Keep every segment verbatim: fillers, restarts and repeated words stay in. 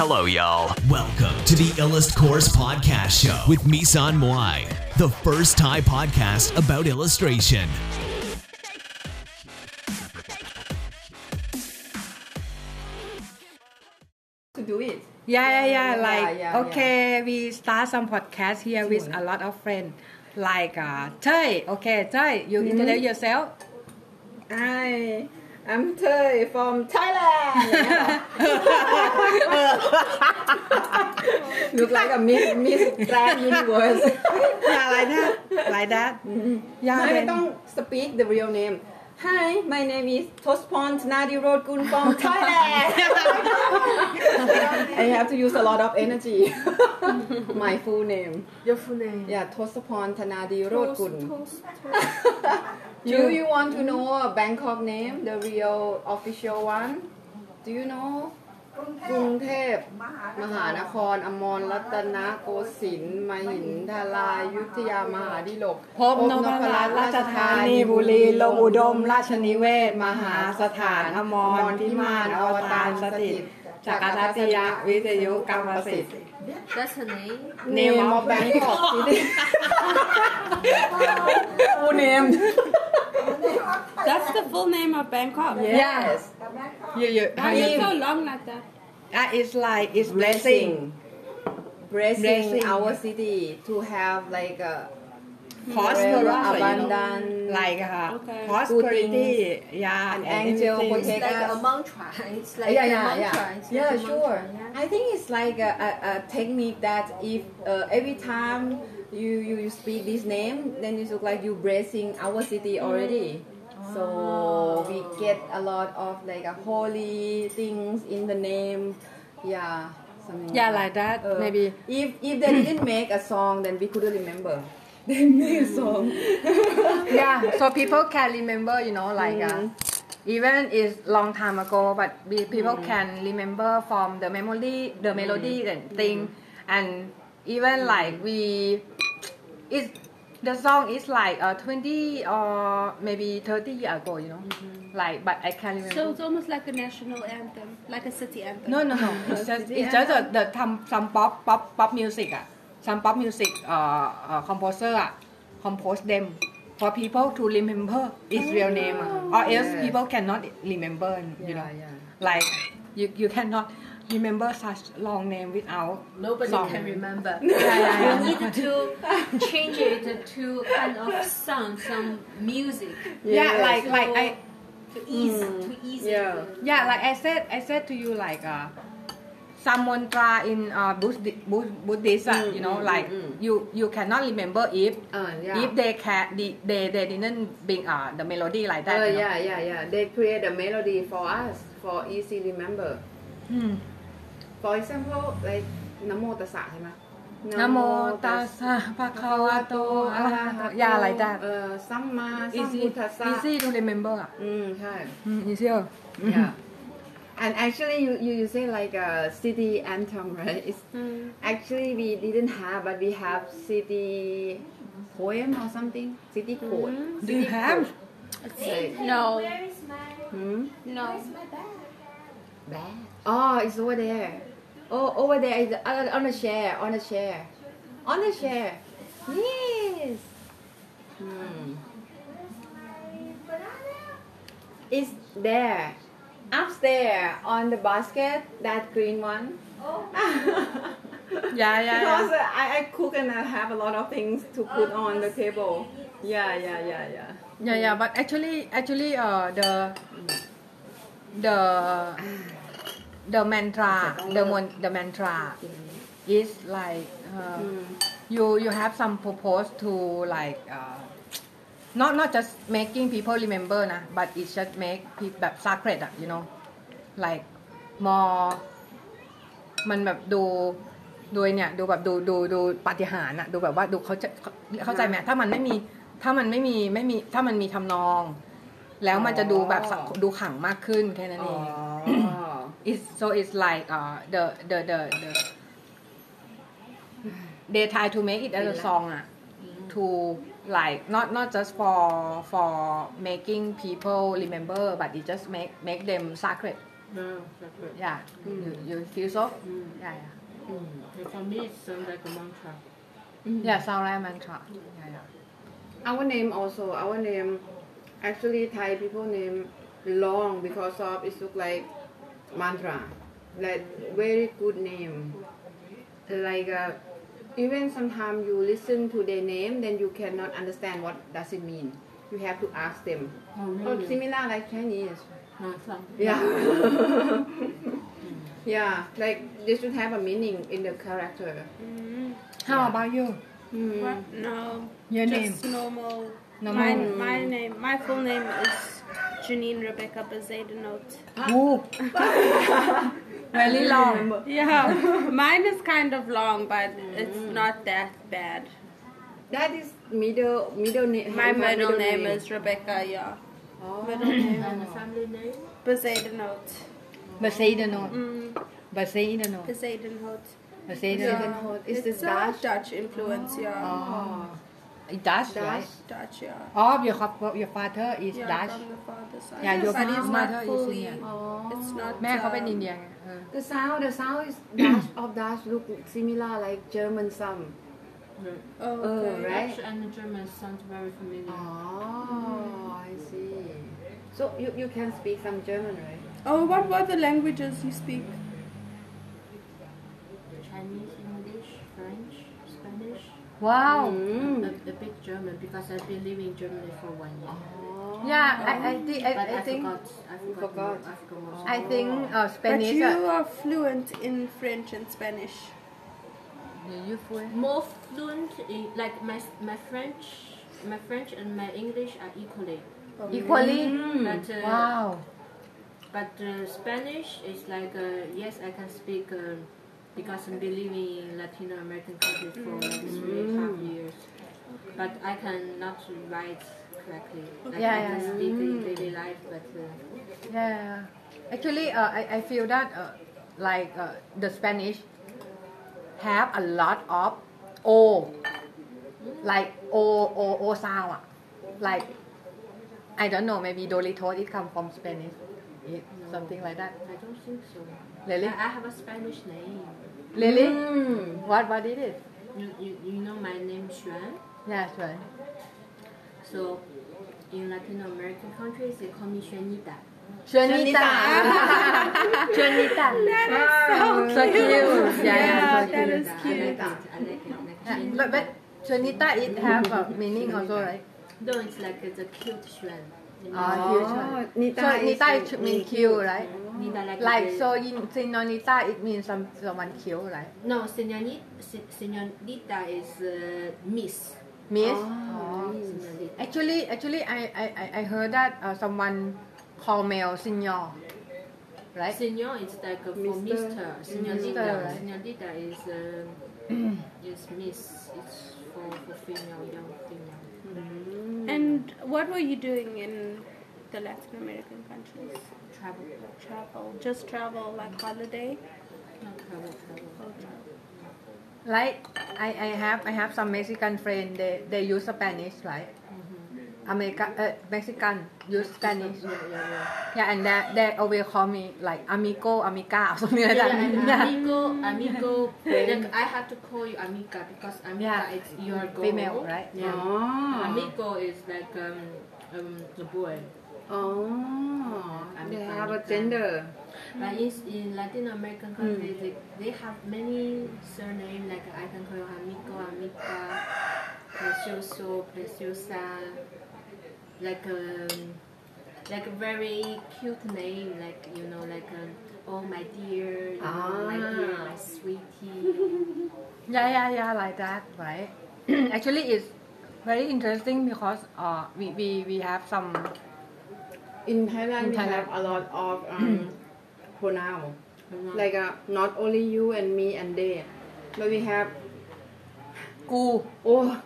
Hello, y'all. Welcome to the Illust Course Podcast Show with Misan Mwai, the first Thai podcast about illustration. Do it. Yeah, yeah, yeah. yeah like, yeah, yeah, okay, yeah. we start some podcast here with a lot of friends. Like, uh, Tay, okay, Tay, you mm-hmm. introduce yourself. Hi, I'm Tay from Thailand. Look like a Miss, Miss Grand Universe. Yeah, like that. Like that. Mm-hmm. Yeah, no, then... I don't speak the real name.Hi, my name is Tosapon Tanadirothgun from Thailand. I have to use a lot of energy. My full name. Your full name? Yeah, Tosapon Tanadirothgun. Tos, tos. Do you want to know a Bangkok name, the real official one? Do you know? กรุงเทพมหานครอมรรัตนโกสินทร์มหินทรายุธยามหาดิลกพบนพรัตน์ราชธานีบุรีลมอุดมราชนิเวศมหาสถานอมรพิมานอวตารสถิตจักรทัศยวิทยุกรรมสิทธิ์ That's her name Name of Bangkok Full name That's the full name of Bangkok. Yes. You you. It's so long like that. That is like it's blessing, blessing, blessing our city to have like a prosperous, abundant, like a prosperity. Yeah, an angel protect us. Like a mantra. It's like a mantra. Yeah, sure. I think it's like a a technique that if every time you you speak this name, then it's like you blessing our city already.So we get a lot of like a holy things in the name, yeah, something. Yeah, like that. Uh, maybe if if they didn't make a song, then we couldn't remember. They made a song. Yeah, so people can remember, you know, like mm. uh, even is long time ago, but we, people mm. can remember from the memory, the mm. melody and thing, mm. and even mm. like we is.The song is like uh, twenty or maybe thirty years ago, you know, mm-hmm. like but I can't remember. So it's almost like a national anthem, like a city anthem. No, no, no. It's just it's just a, the some some pop pop pop music, uh, some pop music uh, uh, composer uh, compose them for people to remember its oh. real name, uh, or else yes. people cannot remember. You yeah, know, yeah. like you you cannot.Remember such long name without nobody song. Can remember. yeah, yeah, yeah. You need to change it to kind of sound, some music. Yeah, yeah like so like I to ease mm, to ease. Yeah. It. yeah, like I said, I said to you like uh, some mantra in uh, Buddhism. Mm, you know, mm, like mm, you you cannot remember if uh, yeah. if they can they they, they didn't bring uh, the melody like that. Oh uh, yeah, know? yeah, yeah. They create a melody for us for easy remember. Hmm.For example, like Namo Tassa, right? Namo Tassa Bhagavato Arahato. Yeah, like that. Uh, Samma Sambuddhassa. Easy to remember. Mm, right. Mm, easier. Yeah. And actually, you you say like a city anthem, right? It's mm. actually we didn't have, but we have city poem or something. City quote. Mm-hmm. Do you have? Like, no. Where is my? Hmm? No. Where is my bag? Bag. Oh, it's over there.Oh, over there is on a chair, on a chair, on a chair. Yes. Hmm. It's there, upstairs on the basket. That green one. Oh. yeah, yeah, yeah. Because uh, I, I cook and I have a lot of things to put on the table. Yeah, yeah, yeah, yeah. Yeah, yeah. But actually, actually, uh, the the.The mantra, the mon, the mantra is like uh, mm. you you have some purpose to like uh, not not just making people remember, nah, but it just make peopleแบบ sacred, uh, you know, like more มันแบบดูโดยเนี่ยดูแบบดูดูดูปาฏิหาริย์อ่ะดูแบบว่าดูเขาจะเข้าใจไหมถ้ามันไม่มีถ้ามันไม่มีไม่มีถ้ามันมีทำนองแล้วมันจะดูแบบดูขังมากขึ้นแค่นั้นเองIt's, so it's like uh, the, the, the, the they try to make it as a song uh, to like not, not just for, for making people remember but it just make, make them sacred No, that's good. Yeah, mm. you, you feel so? Mm. Yeah, yeah. Mm. And for me, it sounds like a mantra. Mm. Yeah, sounds like a mantra. Mm. Yeah, yeah. Our name also, our name, actually Thai people name long because of it look like mantra, like very good name. Like uh, even sometimes you listen to their name, then you cannot understand what does it mean. You have to ask them. Oh, really? Oh, similar like Chinese. Yeah. Yeah, like they should have a meaning in the character. Mm-hmm. How yeah. about you? Mm-hmm. What? No. Your just name? Just normal. normal. My, my name, my full name is Janine Rebecca Bezuidenhout. Oh. Very long. Yeah. Mine is kind of long, but mm-hmm. it's not that bad. That is middle middle name. My middle, middle name, name is Rebecca. Yeah. Oh. Middle name and the family name. Bezuidenhout. Bezuidenhout. Bezuidenhout. Bezuidenhout. Bezuidenhout. Is this Dutch? Dutch influence. Oh. Yeah. Oh. It's Dutch, Dutch, right? Dutch, yeah. Oh, your your father is yeah, Dutch. From the father's side. Yeah, your father's mother is Indian. Oh. It's not. Mẹเขาเป็น Indian. The sound, the sound is Dutch of Dutch look similar like German sound. Oh, okay. uh, right. Dutch and German sound very familiar. Oh, I see. So you you can speak some German, right? Oh, what were the languages you speak? Chinese, English, French, Spanish. Wow. Mm. A, a bit German because I've been living in Germany for one year. Oh. Yeah, I, I think I, I, I think forgot, I forgot. I, forgot. I think uh, Spanish. But you are fluent in French and Spanish. You fluent? More fluent in, like my my French, my French and my English are equally. Okay. Equally? Mm. But, uh, wow. But uh, Spanish is like uh, yes, I can speak. Uh, Because I'm living in Latino American countries for mm. like three and a half years, but I cannot write correctly. Like yeah, I yeah. can speak in daily life, but uh, yeah. Actually, uh, I I feel that uh, like uh, the Spanish have a lot of o, like o o o sound. Uh, like I don't know, maybe Doritos it come from Spanish, it, no, something like that. I don't think so. Lily? I have a Spanish name. Lily? Mm. What what is it? You, you, you know my name Xuan? Yeah, Xuan. So in Latin American countries they call me Xunita. Xunita. Xunita. That is so, so cute. cute. Yeah, yeah, yeah so that cute. is cute. I like it. I like it. I like it. But, but Xunita it have a meaning also, right? No, it's like it's a cute Xuan. Oh, oh, Nita. So Nita is, it means cute, right? Oh. Nita like, like so in Señorita it means some someone cute, right? No, Señorita Señorita is uh, Miss. Miss. Oh. Oh. Actually, actually, I I I heard that uh, someone call male Señor, right? Señor is like for Mister. Señorita, Señorita is uh, is Miss. It's for for female, young female. Mm. And what were you doing in the Latin American countries? Travel. Travel. Just travel, like holiday? Not travel, travel. Oh, travel. Like, I, I have I have some Mexican friends, they, they use Spanish, right? Mm-hmm. America, uh, Mexican use Spanish. Yeah, yeah, yeah. Yeah, and that, they always call me like amigo, amiga, or something like that. Yeah, and yeah. Amigo, amigo. Like I have to call you amiga because amiga yeah. is your girl. Female, right? Yeah. Oh. Amigo is like um, um, the boy. Oh. Like they have a gender. But mm. it's in Latin American countries, mm. they, they have many surnames. Like I can call you amigo, amiga, precioso, preciosa. Like a, like a very cute name, like, you know, like, a, oh, my dear, you ah. know, my dear, my sweetie. Yeah, yeah, yeah, like that, right? Actually, it's very interesting because uh, we, we, we have some... In Thailand, in we Thailand. have a lot of um, pronoun. Mm-hmm. Like, uh, not only you and me and they, but we have... Ku. Oh.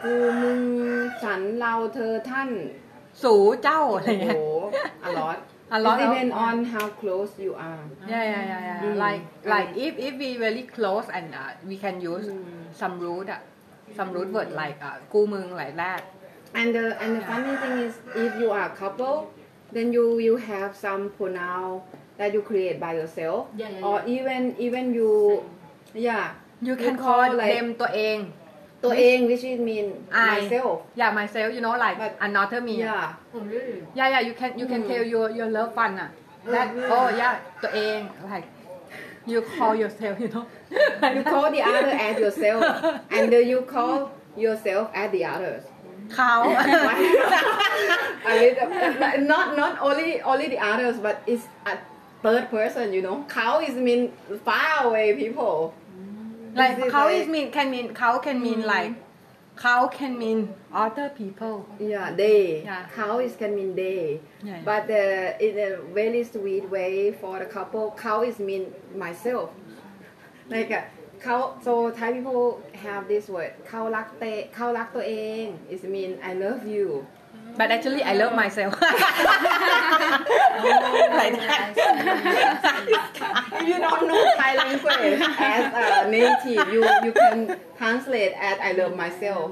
Ku, mung, san, lao, the, than. So, Jao. Oh, a lot. A lot. It depends on how close you are. Yeah, yeah, yeah, yeah. Mm. Like, like mm. if if we really close and uh, we can use mm. some root, uh, some root word like uh, ku mung like that. And the and the funny thing is, if you are a couple, then you you have some pronoun that you create by yourself yeah, yeah, or yeah. even even you Same. yeah you can you call, call like, them ตัวเองตัวเอง which it mean I, myself yeah myself you know like but, another me yeah yeah yeah you can you can mm. tell your your loved one อ่ะ that oh yeah ตัวเอง like you call yourself you know you call the other as yourself and then you call yourself as the others เขา a little not not only only the others but it's a third person you know เขา is mean far away people like เขา is mean can mean เขา can mean like เขา can mean other people yeah they เขา is can mean they but uh, in a very sweet way for the couple เขา is mean myself like uh, เขา so Thai people have this word เขารักเตเขารักตัวเอง is mean I love you but actually I love myself อะไรนะ if you don't know Thai language as a native you you can translate as I love myself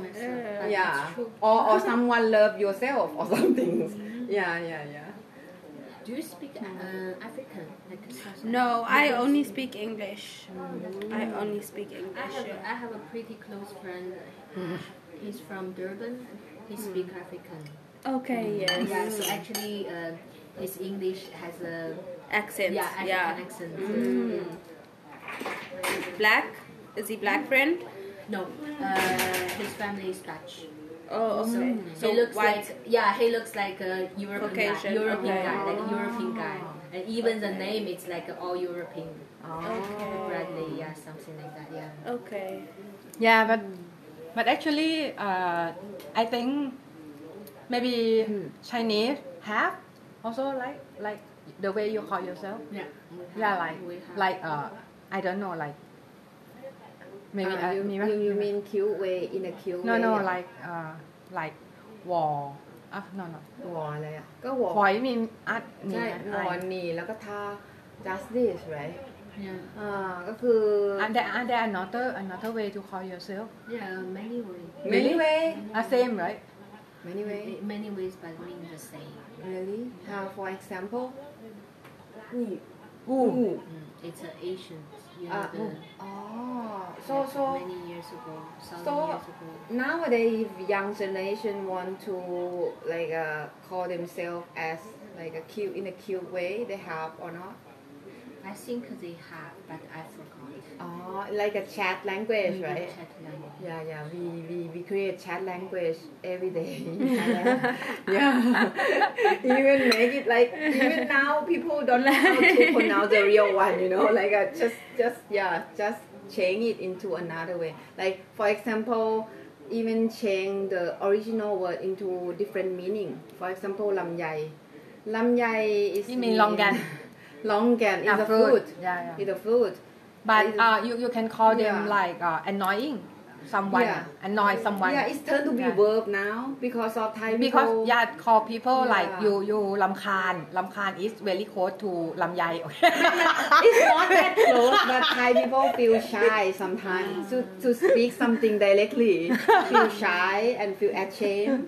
yeah or or someone love yourself or something yeah yeah yeah do you speak uh, African like no I only speak English I only speak English I have, I have a pretty close friend he's from Durban he speak African okay yes yeah so actually uh, his English has a accent yeah African yeah. accent mm. black is he black friend no uh, his family is Dutch oh okay so, mm. so he looks white. like yeah he looks like a European Caucasian. guy European okay. guy like a European guy and even okay. the name it's like all European oh. okay Bradley yeah something like that yeah okay yeah but but actually uh, I think maybe hmm. Chinese have also like like the way you call yourself yeah yeah like like uh I don't know like maybe uh, you, uh, you, you mean cute way in a cute no, way no no like uh like วอ ah no no วออะไรอ่ะก็วอ หอยมีอัดนี่วอนี่แล้วก็ท่า justice right yeah อ่าก็คือ and there and there another another way to call yourself yeah many way many way a same right many ways many ways but mean the same really how for example ooh ooh it's an Asian you know uh, oh so yeah, so many years ago so years ago. Nowadays young generation want to like uh, call themselves as like a cute in a cute way they have or not I think they have but I forgot oh like a chat language mm-hmm. right chat language. yeah yeah we we we create chat language every day yeah, yeah. even make it like even now people don't know how to pronounce the real one you know like uh, just just yeah just change it into another way like for example even change the original word into different meaning for example lam yai lam yai is you mean longan longan is a, a fruit, fruit. Yeah, yeah. It's a fruit but uh, you you can call them yeah. like uh, annoying someone yeah. annoy someone yeah it's turned to be yeah. verb now because of Thai people because yeah call people yeah. like you you รำคาญรำคาญ is very close to ลำไย it's not that close but Thai people feel shy sometimes to to speak something directly feel shy and feel ashamed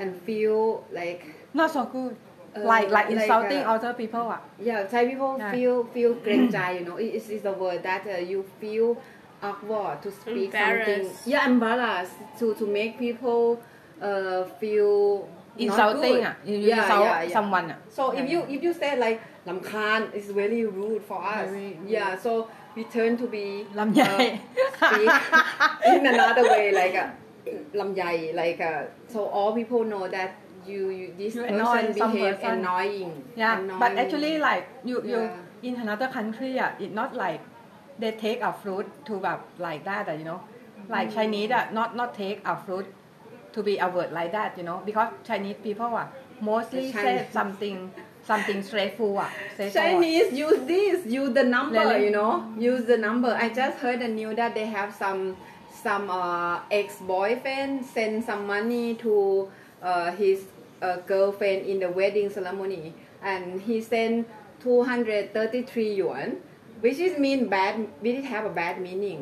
and feel like not so good Uh, like like insulting like, uh, other people ah yeah Thai people yeah. feel feel เกรงใจ you know it is the word that uh, you feel awkward to speak something yeah embarrassed to to make people uh feel insulting ah you yeah, insult yeah, yeah. someone ah so yeah, if you yeah. if you say like รำคาญ is very rude for us very, yeah. yeah so we turn to be ลำไย speak in another way like a ลำไย like a so all people know that you, you this you person behave person. annoying yeah annoying. But actually like you you yeah. in another country uh, it's not like they take a fruit to uh, like that uh, you know like mm-hmm. Chinese uh, not not take a fruit to be a word like that you know because Chinese people uh, mostly say something something straightful uh, say Chinese so, uh, use this use the number really? you know use the number I just heard the news that they have some some uh, ex-boyfriend send some money to uh, his a girlfriend in the wedding ceremony and he sent two hundred thirty-three yuan which is mean bad which have a bad meaning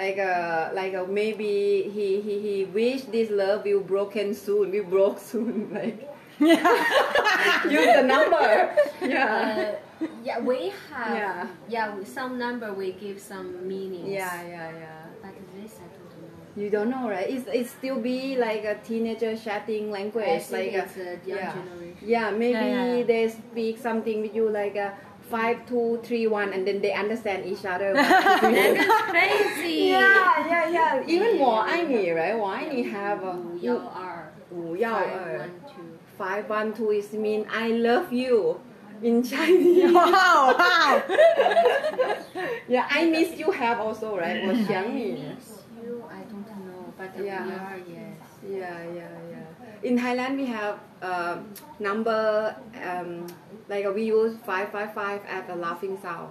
like uh like a maybe he he he wish this love will broken soon will broke soon like Yeah. Use the number. Yeah. Uh, yeah, we have. Yeah. Yeah, some number we give some meanings. Yeah, yeah, yeah. But this I don't know. You don't know, right? It's it still be like a teenager shouting language, I think like it's a, a young yeah. generation. Yeah, maybe yeah, yeah. they speak something with you like a. Five, two, three, one, and then they understand each other. That's crazy. Yeah, yeah, yeah. Even Waini, right? Waini have a Yao R. Yao R. Five, one, two is mean I love you in Chinese. Wow, wow. Yeah, I miss you have also, right? I miss you. I don't know, but we are yes. Yeah, yeah, yeah. In Thailand, we have uh, number. Um, Like we use five five five as a laughing sound.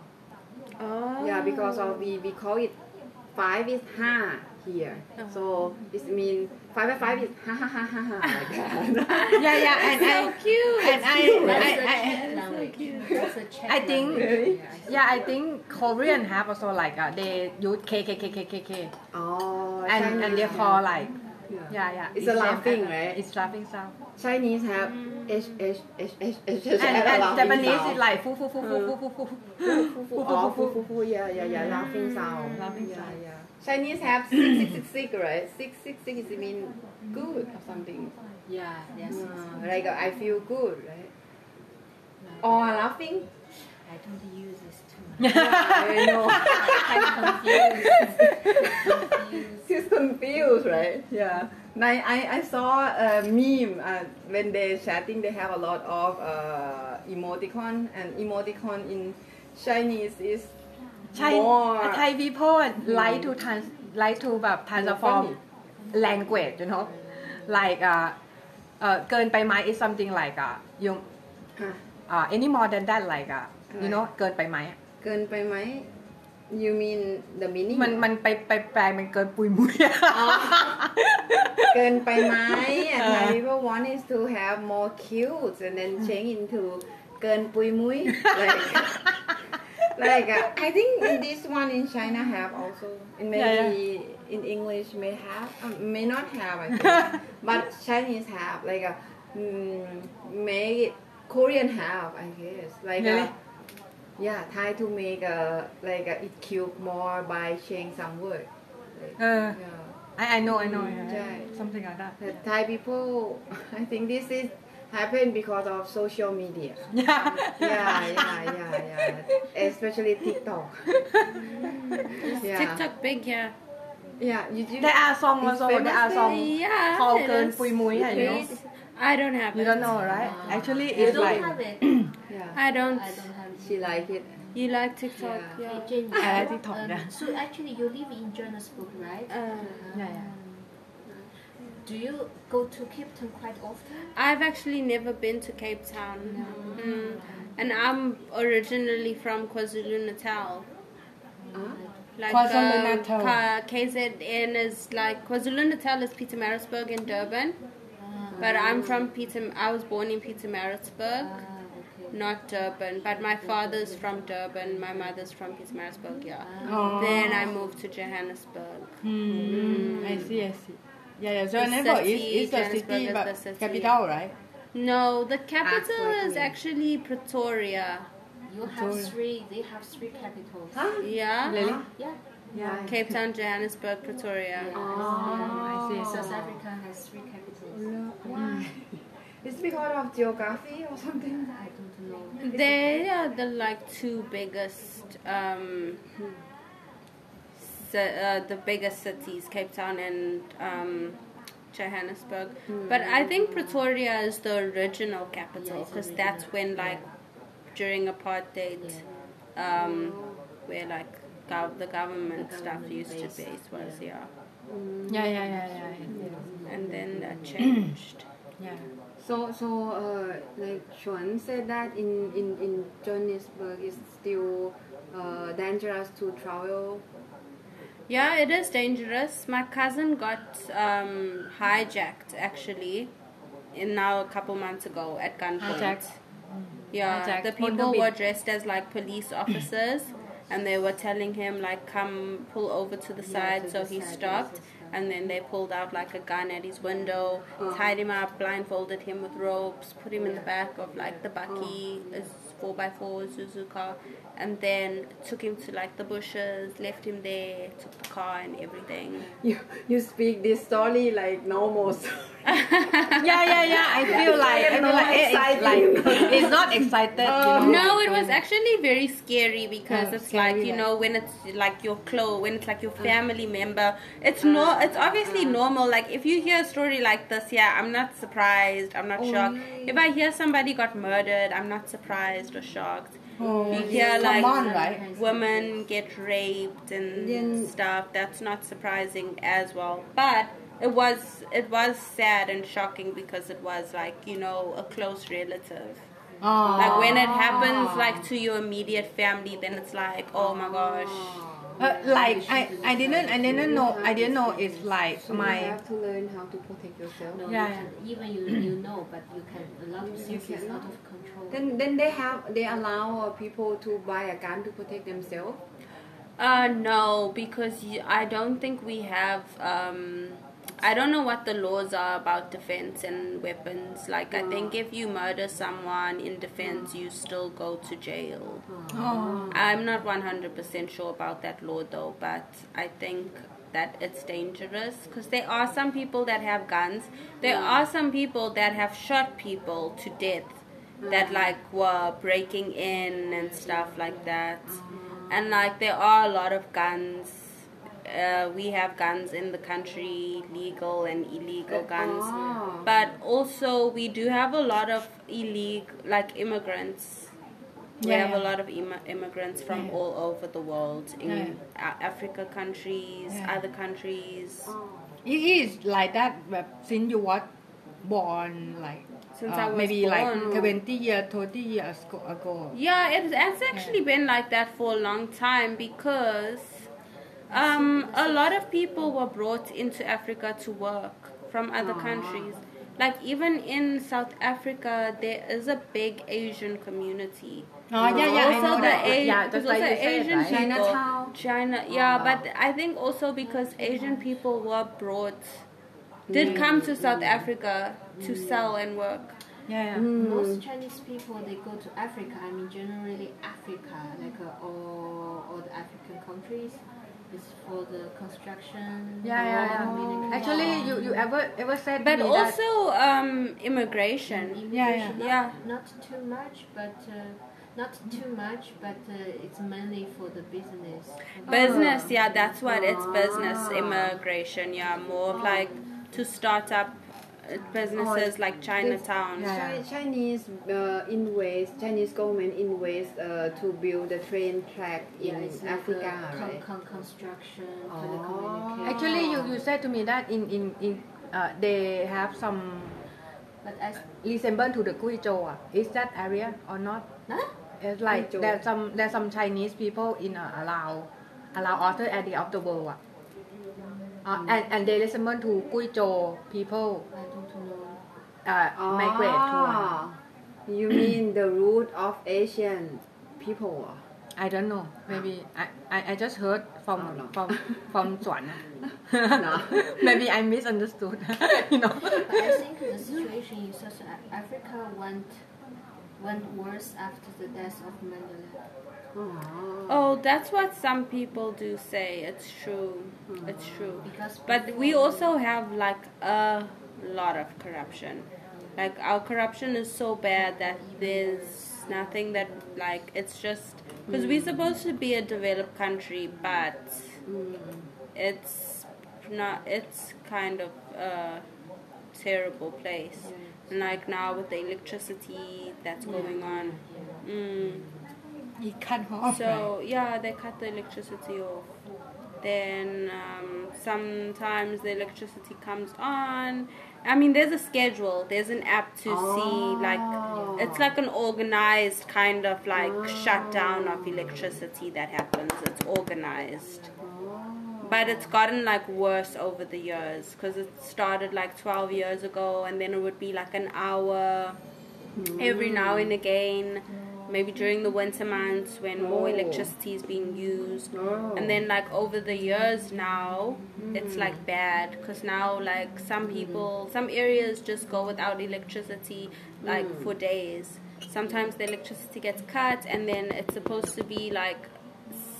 Oh. Yeah, because of we we call it five is ha here, oh. so it means five five five is ha ha ha ha ha. Like yeah, yeah, and so I cute. and I cute. I I, I, so I think really? yeah, I think Korean have also like uh, they use k k k k k k. Oh. And Chinese, and they call yeah. like yeah yeah, yeah it's, it's a laughing right? It's laughing sound. Chinese have. H H H H H H and Japanese is like fu fu fu fu fu fu fu fu fu yeah yeah yeah laughing sound laughing sound yeah Chinese have six six six six right six six six is mean good or something yeah yes like I feel good right or laughing I don't use this too much I know I'm confused she's confused right yeah. I, I saw a meme uh, when they're chatting, they have a lot of uh, emoticon, and emoticon in Chinese is China, more... Thai people mm. like to, trans, like to uh, transform language, you know? Like, uh, uh, เกินไปไหม is something like, uh, you, uh, any more than that, like, uh, you know, เกินไปไหม เกินไปไหม you mean the meaning มันมันไปไปแปลมันเกินปุยมุยเกินไปไหม and my people want is to have more cute and then change into เกินปุยมุย like like I think this one in China have also and maybe in English may have may not have I think but Chinese have like a make it Korean have I guess like a yeah try to make a like a, it cute more by change some word like, uh, yeah. I, I know I know mm, yeah, right. something like that yeah. Thai people I think this is happened because of social media yeah yeah yeah yeah, yeah. especially TikTok yeah. TikTok big yeah yeah you, you, there are songs also famous, there are songs yeah, called เกินปุยมุ้ย I know I don't have it you don't know right uh, actually you it's don't like have it. yeah. I don't I don't have She like it. You like TikTok? Yeah. yeah. Hey, I like TikTok. Um, yeah. So actually, you live in Johannesburg, right? Uh, uh, yeah, yeah. Do you go to Cape Town quite often? I've actually never been to Cape Town. No. Mm. And I'm originally from KwaZulu-Natal. Uh, like KwaZulu-Natal. Um, K- KZN is like KwaZulu-Natal is Pietermaritzburg in Durban. Uh, but I'm from Peter. I was born in Pietermaritzburg. Uh, Not Durban, but my father's from Durban, my mother's from Pietermaritzburg, yeah. Oh. Then I moved to Johannesburg. Mm. Mm. I see, I see. Yeah, yeah, Johannesburg is, is the city, but the city. Capital, right? No, the capital Ask is like actually Pretoria. You have three, they have three capitals. Huh? Yeah. Really? Yeah. Yeah. Cape Town, Johannesburg, Pretoria. Yeah. Oh, yeah, I see. South Africa has three capitals. No. Why? Is it because of geography or something? I don't know. They are the like two biggest, um, so, uh, the biggest cities, Cape Town and um, Johannesburg. Mm. But I think Pretoria is the original capital because yeah, that's when like yeah. during apartheid, yeah. um, where like gov- the government the stuff government used base. to be was yeah. Yeah. Mm. yeah, yeah, yeah, yeah, yeah. And then that changed. yeah. So, so uh, like Xuan said that in, in, in Johannesburg it's still uh, dangerous to travel? Yeah, it is dangerous. My cousin got um, hijacked actually in now a couple months ago at gunpoint. Hijacked. Yeah, hijacked. The people were dressed as like police officers and they were telling him like come pull over to the yeah, side to so the he side stopped. and then they pulled out like a gun at his window, mm. tied him up, blindfolded him with ropes, put him in the back of like the buggy, mm. four by four Zuzu car, and then took him to like the bushes, left him there, took the car and everything. You you speak this story like normal story. yeah, yeah, yeah. I feel like, I feel like, it's, like it's not excited. Oh. You know? No, it was actually very scary because oh, it's scary, like, you know, when it's like your close, when it's like your family uh, member, it's uh, no, it's obviously uh, normal. Like if you hear a story like this, yeah, I'm not surprised. I'm not oh, shocked. Yeah. If I hear somebody got murdered, I'm not surprised or shocked. Oh, you hear like on, right? women get raped and then, stuff. That's not surprising as well. But it was it was sad and shocking because it was like, you know, a close relative. Aww. Like when it happens like to your immediate family, then it's like, oh my gosh. Uh, like I, I didn't I didn't know I didn't know it's like so my you have to learn how to protect yourself. No, yeah, you even you you know, but you can a lot of things is out of control. Then then they have they allow people to buy a gun to protect themselves. Uh no, because you, I don't think we have. Um, I don't know what the laws are about defense and weapons. Like, I think if you murder someone in defense, you still go to jail. Oh. I'm not one hundred percent sure about that law, though, but I think that it's dangerous because there are some people that have guns. There are some people that have shot people to death that, like, were breaking in and stuff like that. And, like, there are a lot of guns. Uh, we have guns in the country, legal and illegal guns. Oh. But also we do have a lot of illegal, like immigrants. Yeah. We have a lot of Im- immigrants from yeah. all over the world, in yeah. Africa countries, yeah. other countries. Oh. It is like that since you were born, like... Since uh, I was maybe born. Like twenty years, thirty years ago. Yeah, it's, it's actually yeah. been like that for a long time because... Um, a lot of people were brought into Africa to work from other Aww. countries. Like, even in South Africa, there is a big Asian community. Oh, yeah, yeah, also I know the that. A- yeah, that's like also Asian right? people. China, China yeah, Aww. But I think also because Asian people were brought, did come to South Africa to sell and work. Yeah, yeah. Mm. Most Chinese people, they go to Africa, I mean, generally Africa, like uh, all, all the African countries. It's for the construction. Yeah, yeah, yeah. Actually, you, you ever ever said But also um, immigration. immigration. Yeah, yeah. Not, yeah. not too much, but uh, not too much, but uh, it's mainly for the business. Business, oh. yeah, that's what it's business immigration. Yeah, more oh. like to start up businesses oh, like Chinatown. Yeah, yeah. Chinese uh, invest, Chinese government invest uh, to build the train track yeah, in it's Africa, like con- right? Con- construction, oh. telecommunication. Actually, you, you said to me that in in in uh, they have some, but as resemble to the Guizhou. Uh, is that area or not? Huh? It's like Guizhou. there's some there's some Chinese people in uh, Lao, Lao other area of the world. Uh. Uh, mm. and, and they resemble to Guizhou people uh, ah, migrate to. You mean the root of Asian people? I don't know. Maybe I, I, I just heard from oh, no. from from Xuan. no. Maybe I misunderstood. you know. But I think the situation in South Africa went went worse after the death of Mandela. Oh. oh, that's what some people do say. It's true. Oh. It's true. Because but we also have like a lot of corruption. Like our corruption is so bad that there's nothing that like it's just because mm. we're supposed to be a developed country, but mm. it's not. It's kind of a terrible place. Mm. Like now with the electricity that's mm. going on. Mm. You cut off, so right? yeah, they cut the electricity off. Then um, sometimes the electricity comes on. I mean, there's a schedule. There's an app to oh. see like it's like an organized kind of like oh. shutdown of electricity that happens. It's organized, oh. but it's gotten like worse over the years because it started like twelve years ago, and then it would be like an hour mm. every now and again. Mm. maybe during the winter months when oh. more electricity is being used. Oh. And then, like, over the years now, mm. it's, like, bad. Because now, like, some people, mm. some areas just go without electricity, like, mm. for days. Sometimes the electricity gets cut, and then it's supposed to be, like,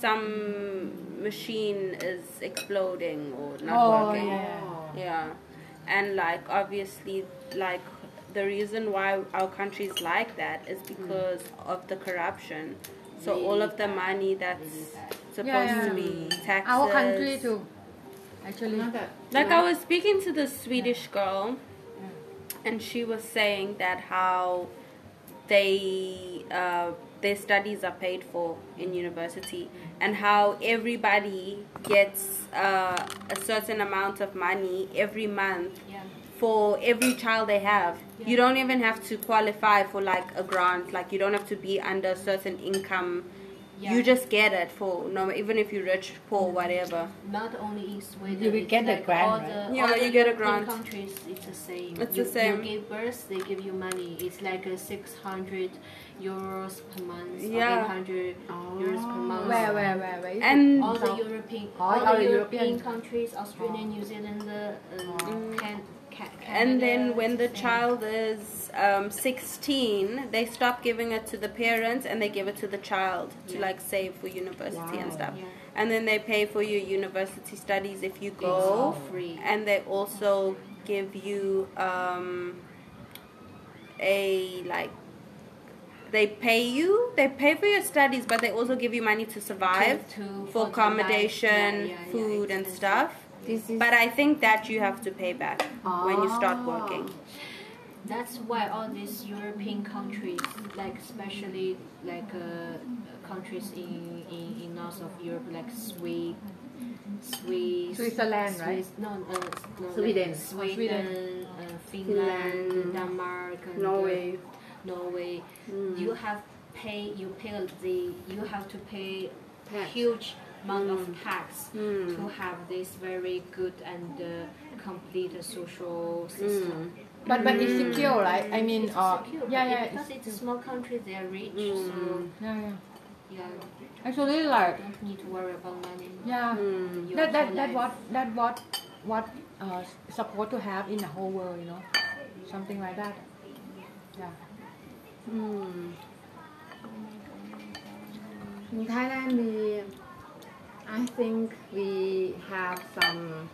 some machine is exploding or not oh, working. Yeah. yeah. And, like, obviously, like, the reason why our country is like that is because mm. of the corruption. So really all of the money that's really supposed yeah, yeah. to be taxes. Our country too, actually. Not that. Like yeah. I was speaking to this Swedish girl, yeah. and she was saying that how they uh, their studies are paid for in university, and how everybody gets uh, a certain amount of money every month. Yeah. For every child they have. Yeah. You don't even have to qualify for like a grant, like you don't have to be under a certain income. Yeah. You just get it for no, even if you're rich, poor, whatever. Not only in Sweden, you will get like a grant. All right? the, yeah, all you the get a grant. In countries, it's the same. It's you, the same. You give birth, they give you money. It's like a six hundred euros per month, yeah. or eight hundred oh. euros per month. Where, where, where, where? And all the European, all, all the European, European countries, Australia, oh. New Zealand, uh, mm. can. Canada, and then when the child is um, sixteen, they stop giving it to the parents and they give it to the child to yeah. like save for university wow. and stuff. Yeah. And then they pay for your university studies if you go. It's all free. And they also give you um, a like. They pay you. They pay for your studies, but they also give you money to survive to, to, for accommodation, yeah, yeah, food, yeah, and stuff. But I think that you have to pay back oh. when you start working. That's why all these European countries, like especially like uh, countries in, in, in north of Europe, like Sweden, Swiss, Switzerland, Swiss, right? No, uh, no Sweden, like Sweden, Sweden. Uh, Finland, Finland, Denmark, and Norway, the, Norway. Mm. You have pay. You pay the. You have to pay Tax. huge. amount mm. of tax mm. to have this very good and uh, complete uh, social system. Mm. But but it's secure, right? I mean, it's uh, secure, yeah, yeah. Because it's, it's a small country, they are rich, mm. so yeah, yeah. yeah. Actually, like you don't need to worry about money. Yeah, mm. that that that what that what what uh, supposed to have in the whole world, you know, something like that. Yeah. Mm. In Thailand, we. I think we have some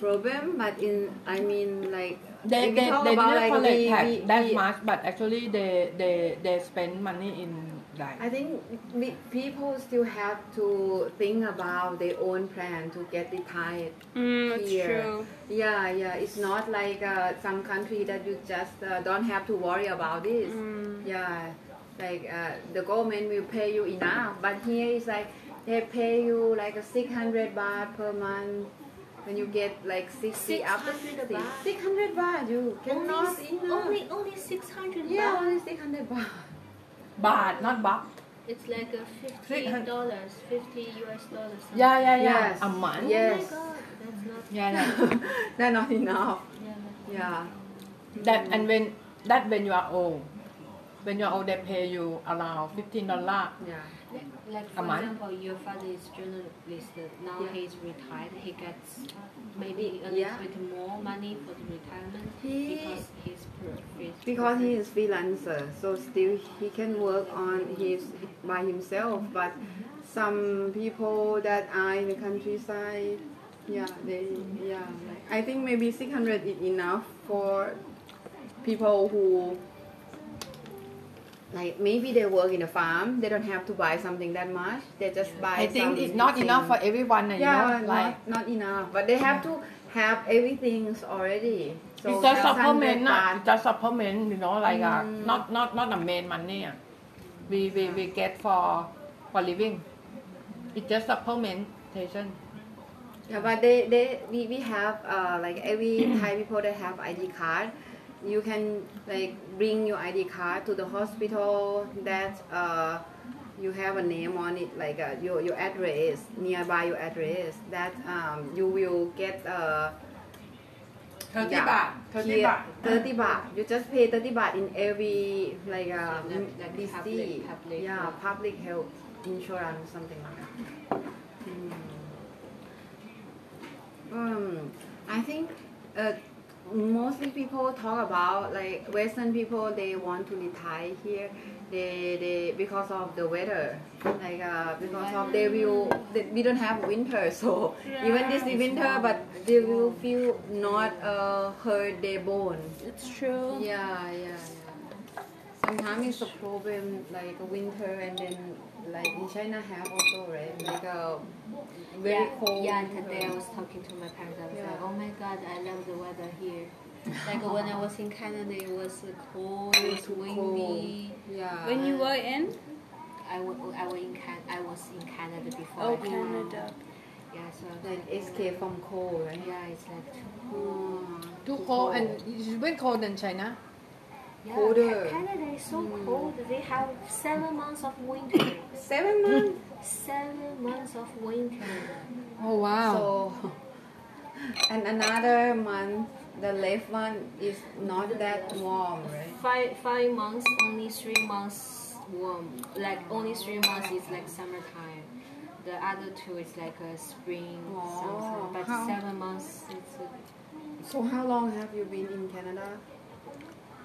problem, but in I mean like they they, talk they about didn't like collect that much, but actually they they they spend money in like. I think we, people still have to think about their own plan to get retired mm, here. True. Yeah, yeah, it's not like uh, some country that you just uh, don't have to worry about this. Mm. Yeah, like uh, the government will pay you enough, but here it's like. They pay you like a six hundred baht per month when you get like sixty after sixty. six hundred baht you cannot enough. Only only six hundred baht. Yeah, only six hundred baht. Baht, not baht. It's like a fifty dollars, fifty U S dollars. Yeah, yeah, yeah. Yes. A month. Yes. Oh my god, that's not. Yeah, no. That's not enough. Yeah. That's yeah. Enough. That and when that when you are old, when you are old, they pay you around fifteen dollars. Yeah. Like, like for example, your father is journalist. Now yeah. he's retired. He gets maybe a little yeah. bit more money for the retirement he, because he's perfect. Because he is freelancer, so still he can work on his by himself. But some people that are in the countryside, yeah, they yeah. I think maybe six hundred is enough for people who. Like maybe they work in a farm, they don't have to buy something that much. They just buy. I think it's not thing. enough for everyone. You yeah, know? Like not, not enough. But they have to have everything already. So it's just supplement, not it's just supplement. You know, like mm. uh, not not not the main money. Uh. We we we get for for living. It's just supplementation. Yeah, but they they we we have uh, like every Thai people that have I D card. You can like bring your I D card to the hospital that uh, you have a name on it, like uh, your your address nearby your address. That um, you will get uh, thirty baht. thirty baht. thirty baht. You just pay thirty baht in every like um like D C. Public, public, yeah, public health insurance something like that. Mm. Um, I think uh, mostly people talk about like Western people they want to retire here. They they because of the weather, like uh, because yeah. of they will they, we don't have winter, so yeah, even this winter, warm. But they will feel not uh, hurt their bone. It's true. Yeah, yeah, yeah. Sometimes it's a problem like winter, and then like in China have also right, like a very yeah, cold. Yeah, today I was talking to my parents. I was yeah. like, oh my god, I love the weather here. Like when I was in Canada, it was cold, it was windy. Yeah. When you were in? I, w- I, were in Can- I was in Canada before. Oh, I Canada. Yeah, so like escape from cold, right? Yeah, it's like too cold. Too, too cold, cold, and it's way colder than China. Yeah, colder. Canada is so mm. cold. They have seven months of winter. Seven months? Seven months of winter. Oh wow. So, and another month. The left one is not that warm, right? Five five months, only three months warm. Like only three months is like summertime. The other two is like a spring. Oh, but how? seven months. It's a so how long have you been in Canada?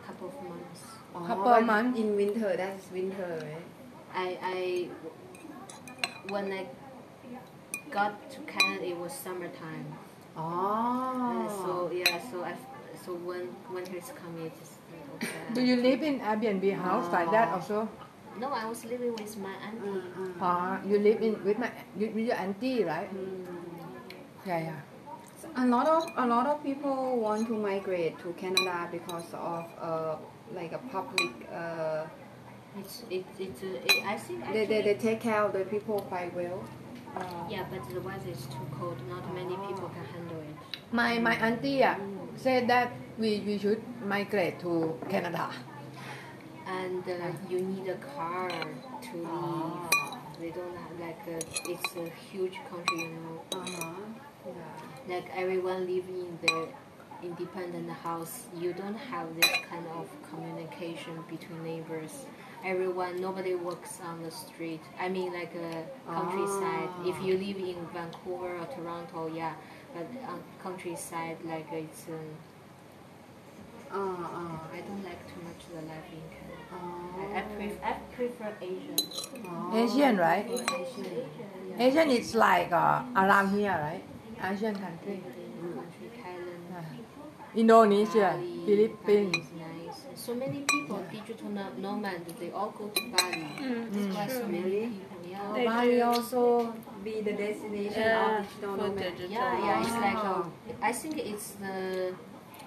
Couple of months. Oh, couple of months in winter. That's winter, right? I I when I got to Canada, it was summertime. Oh. Uh, so yeah, so I so when winter is coming, it just okay. Do you live in Airbnb house oh. like that also? No, I was living with my auntie. Mm-hmm. Ah, you live in with my with your auntie, right? Mm-hmm. Yeah, yeah. So a lot of a lot of people want to migrate to Canada because of uh like a public uh. It's it's it's uh, it, I think actually, they they they take care of the people quite well. Yeah, but the weather is too cold. Not many people can handle it. My my auntie uh, said that we, we should migrate to Canada. And uh, you need a car to leave. They don't have like a, it's a huge country, you know. Uh-huh. Yeah. Like everyone living in their independent house. You don't have this kind of communication between neighbors. Everyone, nobody works on the street. I mean, like a countryside. Ah. If you live in Vancouver or Toronto, yeah, but on countryside, like it's. Um, uh, uh. I don't like too much the life in Canada. Oh. I, I, pref- I prefer Asian. Oh. Asian, right? Asian. Asian, yeah. Asian is like uh, around here, right? Asian country. Mm. Thailand, yeah. Indonesia, Bali, Philippines. Bali. So many people, yeah. digital nomads, they all go to Bali. Mm, that's why so many people, yeah. They Bali also be the destination yeah. of digital nomads. Yeah, yeah, it's like, a, I think it's the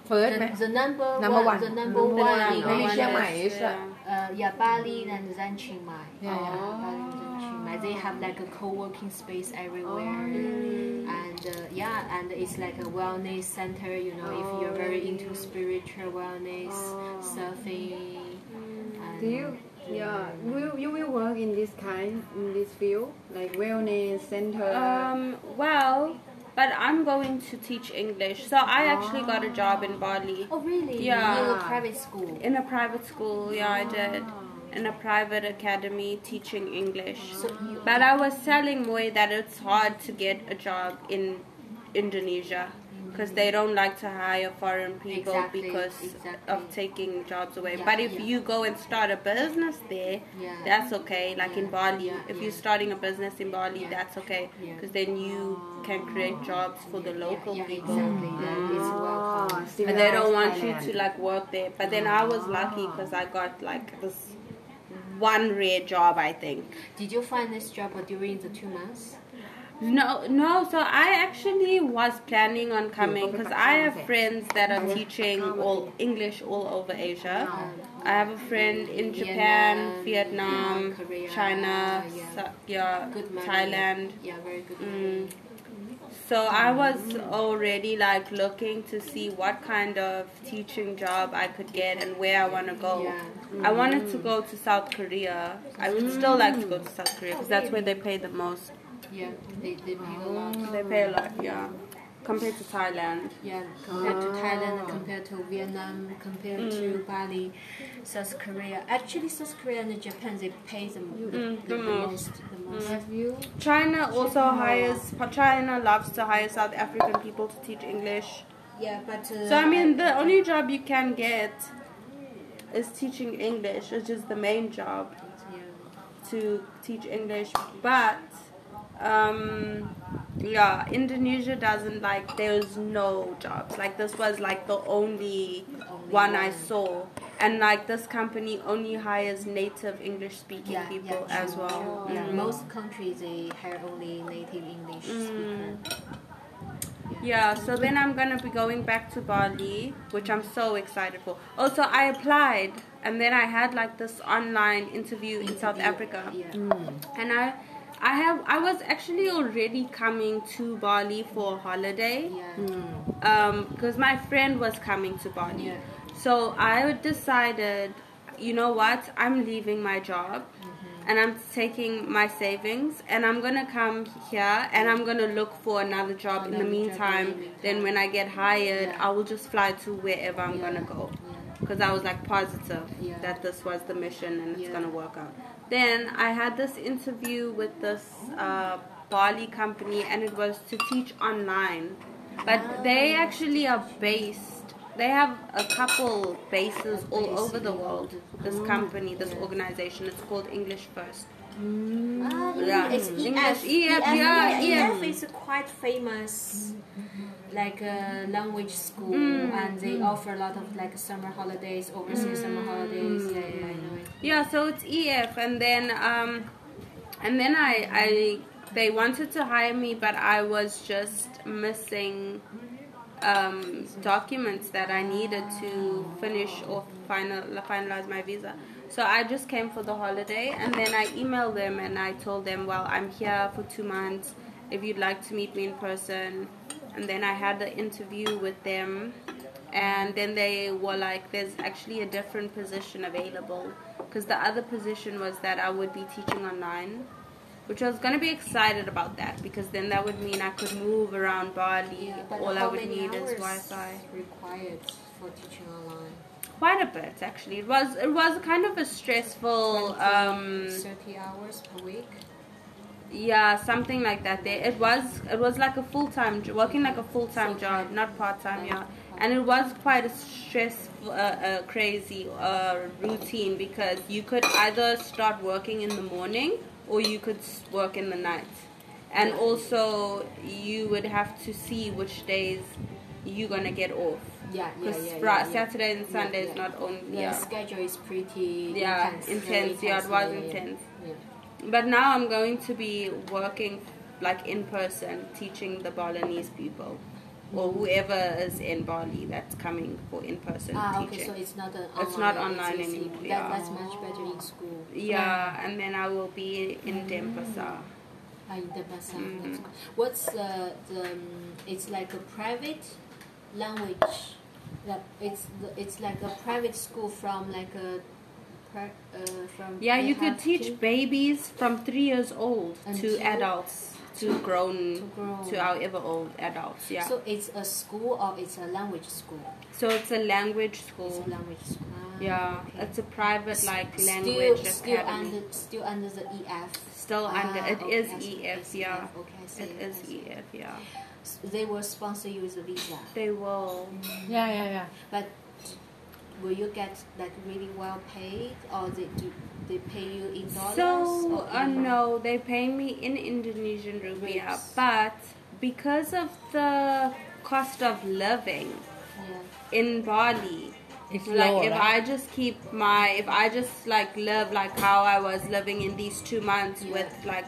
the, the number, number one, one, the number, number one, one in Indonesia. Uh, yeah, Bali and then Chiang Mai. Yeah, yeah. Oh. Bali and then Chiang Mai. They have like a co-working space everywhere. Oh. And uh, yeah, and it's like a wellness center, you know, oh. if you're very into spiritual wellness, oh. surfing. Mm. Do you, yeah, will you will work in this kind, in this field, like wellness center? Um, well... But I'm going to teach English, so I actually got a job in Bali. Oh, really? Yeah. In a private school? In a private school, yeah, I did. In a private academy teaching English. So you, but I was telling Mwai that it's hard to get a job in Indonesia because they don't like to hire foreign people exactly, because exactly. of taking jobs away. Yeah, but if yeah. you go and start a business there, yeah. that's okay. Like yeah, in Bali, yeah, if yeah. you're starting a business in Bali, yeah. that's okay because yeah. then you can create jobs for yeah, the local yeah, yeah, people. Exactly. Yeah, it's welcome. Oh, and they don't want you to like work there. But then I was lucky because I got like this one rare job, I think. Did you find this job during the two months? No, no. So I actually was planning on coming because I have friends that are teaching all English all over Asia. I have a friend in Japan, Vietnam, China, yeah, Thailand. Yeah, very good. Mm. So I was already like looking to see what kind of teaching job I could get and where I want to go. Yeah. Mm. I wanted to go to South Korea. I would still like to go to South Korea because that's where they pay the most. Yeah, they, they pay a lot. They pay a lot, yeah. Compared to Thailand. Yeah, compared oh. to Thailand, compared to Vietnam, compared mm. to Bali, South Korea. Actually, South Korea and Japan, they pay the, mm. the, mm. the, the most. The most. Mm. China also hires, China loves to hire South African people to teach English. Yeah, but... Uh, so, I mean, the only job you can get is teaching English, which is the main job, yeah. to teach English. But... Um, yeah, Indonesia doesn't, like, there's no jobs. Like, this was, like, the only, the only one, one I saw. And, like, this company only hires native English-speaking yeah, people yeah, as well. Yeah. Mm. Most countries, they hire only native English mm. speakers. Yeah. yeah, so then I'm going to be going back to Bali, which I'm so excited for. Also, I applied, and then I had, like, this online interview, interview in South Africa. Yeah. Mm. And I... I have. I was actually already coming to Bali for a holiday because yeah. um, my friend was coming to Bali. Yeah. So I decided, you know what, I'm leaving my job mm-hmm. and I'm taking my savings and I'm going to come here and I'm going to look for another job another in the meantime. Job in the meantime. Then when I get hired, yeah. I will just fly to wherever I'm yeah. going to go because yeah. I was like positive yeah. that this was the mission and it's yeah. going to work out. Then I had this interview with this uh, Bali company and it was to teach online. But they actually are based, they have a couple bases all over the world. This company, this organization, it's called English First. Mm. Ah, yeah. It's E F. E F, E F, E F, E F is quite famous, like a language school, mm. and they mm. offer a lot of like summer holidays, overseas mm. summer holidays. Yeah, yeah, I know it. Yeah, so it's E F, and then um, and then I, I they wanted to hire me, but I was just missing um, documents that I needed to finish or final finalize my visa. So I just came for the holiday, and then I emailed them and I told them, well, I'm here for two months, if you'd like to meet me in person. And then I had the interview with them, and then they were like, there's actually a different position available, because the other position was that I would be teaching online, which I was going to be excited about that, because then that would mean I could move around Bali. Yeah, but all I would need is Wi-Fi. Required for teaching online? Quite a bit, actually. It was it was kind of a stressful... Um, thirty hours per week? Yeah, something like that. They, it was it was like a full-time... Working like a full-time job, not part-time, yeah. And it was quite a stressful, uh, uh, crazy uh, routine, because you could either start working in the morning or you could work in the night. And also, you would have to see which days you're going to get off. Yeah, yeah, yeah, yeah, Saturday yeah. and Sunday yeah, yeah. is not only... Yeah. The schedule is pretty yeah, intense. intense. Yeah, intense. Yeah, it was yeah, intense. Yeah. But now I'm going to be working, like, in person, teaching the Balinese people. Mm-hmm. Or whoever is in Bali that's coming for in-person ah, teaching. Okay, so it's not an online. It's not online it's anymore. That, yeah. That's much better in school. Yeah, yeah, and then I will be in Denpasar. Ah, in Denpasar. Mm-hmm. What's the, the... It's like a private language... That it's it's like a private school from like a uh, from yeah you could teach to? babies from three years old and to adults to grown to, grown. to however old adults yeah so it's a school or it's a language school so it's a language school it's a language school ah, yeah okay. It's a private like S- language still, still under still under the E F still ah, under it okay, is E F yeah E F. Okay, I see, it I is see. E F yeah. So they will sponsor you with a visa. They will. Mm-hmm. Yeah, yeah, yeah. But will you get like really well paid, or they do they pay you in dollars? So uh, no, they pay me in Indonesian rupiah. Yes. But because of the cost of living yeah. in Bali, it's like low, if right? I just keep my if I just like live like how I was living in these two months yeah. with like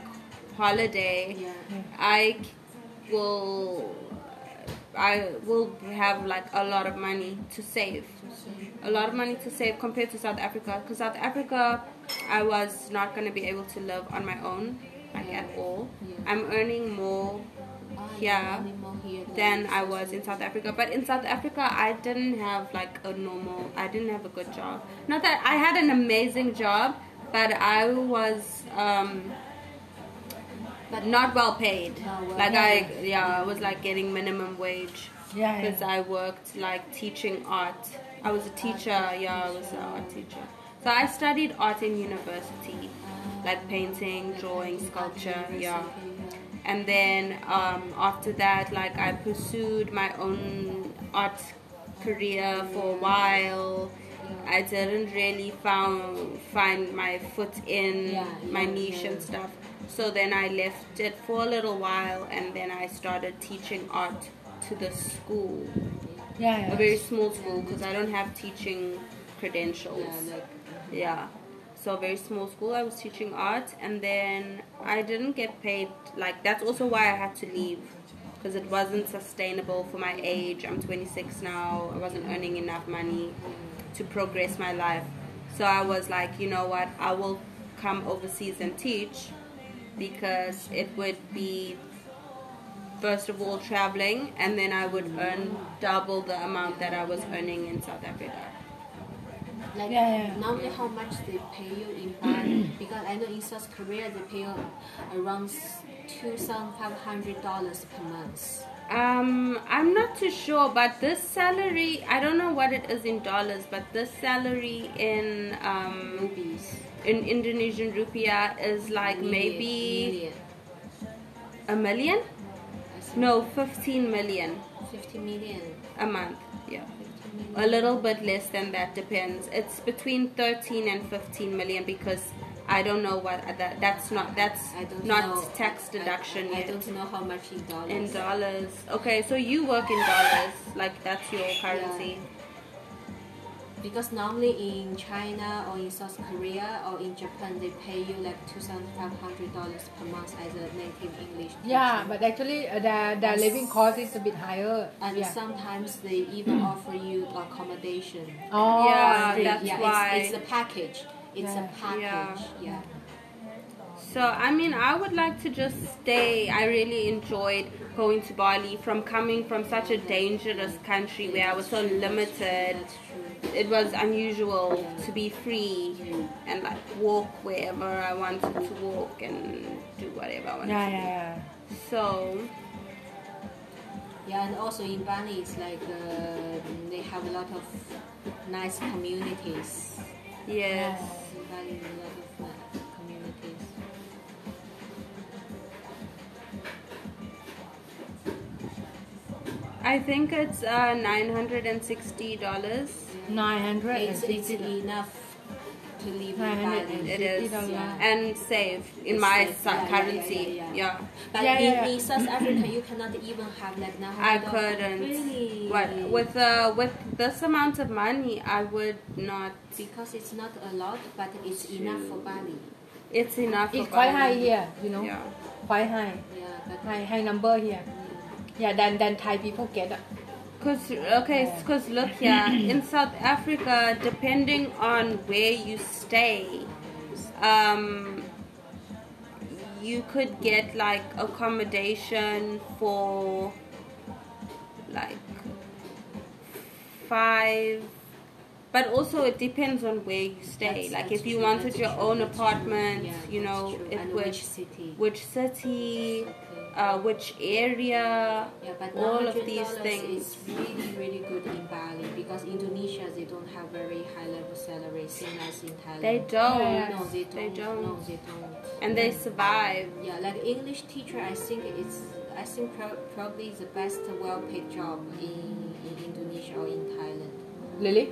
holiday, yeah. I. will I will have like a lot of money to save a lot of money to save compared to South Africa, because South Africa I was not going to be able to live on my own like yeah. at all yeah. I'm earning more here than I was in South Africa, but in South Africa I didn't have like a normal I didn't have a good job not that I had an amazing job, but I was um but not well paid. Not well like paid. I yeah, I was like getting minimum wage. Yeah. Because yeah. I worked like teaching art. I was a teacher. Art yeah, teacher. I was an art teacher. So I studied art in university, like painting, drawing, sculpture. Yeah. And then um, after that, like I pursued my own art career for a while. I didn't really found, find my foot in yeah, my niche and stuff. So then I left it for a little while, and then I started teaching art to the school. Yeah, yeah. A very small school because I don't have teaching credentials. Yeah, like, yeah. So a very small school, I was teaching art, and then I didn't get paid. Like, that's also why I had to leave, because it wasn't sustainable for my age. I'm twenty-six now. I wasn't earning enough money to progress my life. So I was like, you know what, I will come overseas and teach, because it would be, first of all, traveling, and then I would earn double the amount that I was earning in South Africa. Like, yeah, yeah. Now how much they pay you in Bali? Because I know in South Korea they pay you around two thousand five hundred dollars per month. Um, I'm not too sure, but this salary, I don't know what it is in dollars, but this salary in um, rupees, in Indonesian rupiah, is like million, maybe million. a million? No, fifteen million. fifty million a month, yeah. A little bit less than that, depends. It's between thirteen and fifteen million, because I don't know what that that's not that's not know. tax deduction I, I yet. I don't know how much in dollars. In dollars. Okay, so you work in dollars, like that's your currency. Yeah. Because normally in China or in South Korea or in Japan they pay you like two thousand five hundred dollars per month as a native English teacher. Yeah, but actually uh, the the living cost is a bit higher. And yeah. sometimes they even offer you accommodation. Oh, yeah, yeah that's yeah, why it's, it's a package. It's yeah. a package, yeah. yeah. So, I mean, I would like to just stay. I really enjoyed going to Bali, from coming from such a dangerous country where I was so limited. It was unusual to be free and, like, walk wherever I wanted to walk and do whatever I wanted yeah, to do. Yeah, yeah. So... yeah, and also in Bali, it's like uh, they have a lot of nice communities. Yes. Yeah, in Bali, a lot of fun communities. I think it's uh, nine hundred and sixty dollars. Nine hundred. It's enough to live in Bali. It is, yeah. and save in it's my safe. Yeah, currency. Yeah, yeah, yeah, yeah. yeah. But yeah, in, yeah. in South Africa, you cannot even have like nine hundred. I couldn't. Really? What with uh with this amount of money, I would not. Because it's not a lot, but it's enough for Bali. It's enough for Bali. It's quite high here, you know? Yeah. Quite high. Yeah, but high, high number here. Yeah, yeah than, than Thai people get. Because, okay, because yeah. look here, in South Africa, depending on where you stay, um, you could get, like, accommodation for, like, five... But also it depends on where you stay. That's, like that's if you true, wanted your true, own apartment, yeah, you know, it and would, which city, which, city, okay. uh, which area, yeah, but all of these things. It's really, really good in Bali, because Indonesia, they don't have very high level salaries, same as in Thailand. They don't. Yes. No, they don't. They don't. No, they don't. And they survive. Yeah, like English teacher, I think it's, I think pro- probably the best well-paid job in, in Indonesia or in Thailand. Really?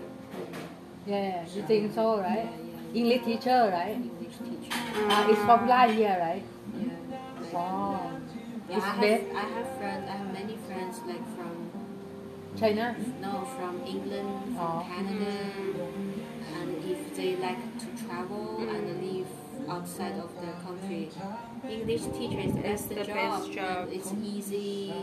Yeah, you think so, right? Yeah, yeah. English teacher, right? English teacher. Uh, it's popular here, right? Yeah. Wow. Yeah, it's I, have, I have friends. I have many friends like from China. No, from England, from oh. Canada, mm-hmm. and if they like to travel mm-hmm. and live outside of the country, English teacher is the best, the job. best job. It's easy.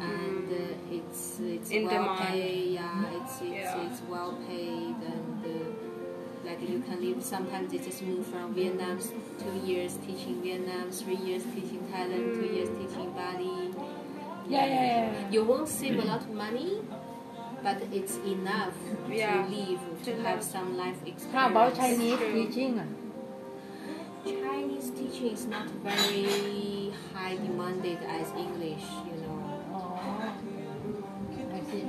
And uh, it's it's in well paid, yeah. It's it's, yeah. it's well paid, and uh, like you can live. Sometimes they just move from Vietnam, two years teaching Vietnam, three years teaching Thailand, mm. two years teaching Bali. Yeah, yeah, yeah, yeah. You won't save a lot of money, but it's enough yeah. to live to, to have, have some life experience. How about Chinese teaching? Chinese teaching. teaching is not very high demanded as English, you know. Oh, I see.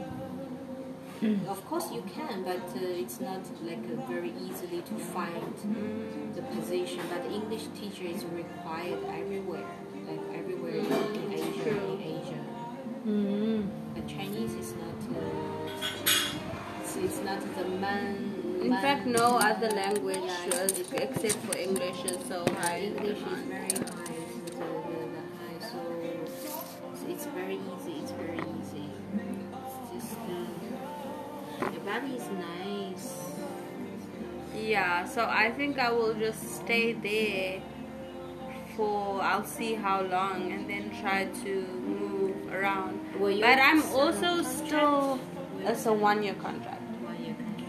Mm. Of course you can, but uh, it's not like uh, very easily to find mm. the position. But English teacher is required everywhere, like everywhere in Asia. In Asia, mm. but Chinese is not. Uh, so it's not the main. In man, fact, no other language yeah, was, except for English is so high. English is very high, so, high, so, so it's very easy. It's very easy. It's just uh, the body is nice. Yeah, so I think I will just stay there for I'll see how long and then try to move around. Well, but I'm also still it's a one-year contract.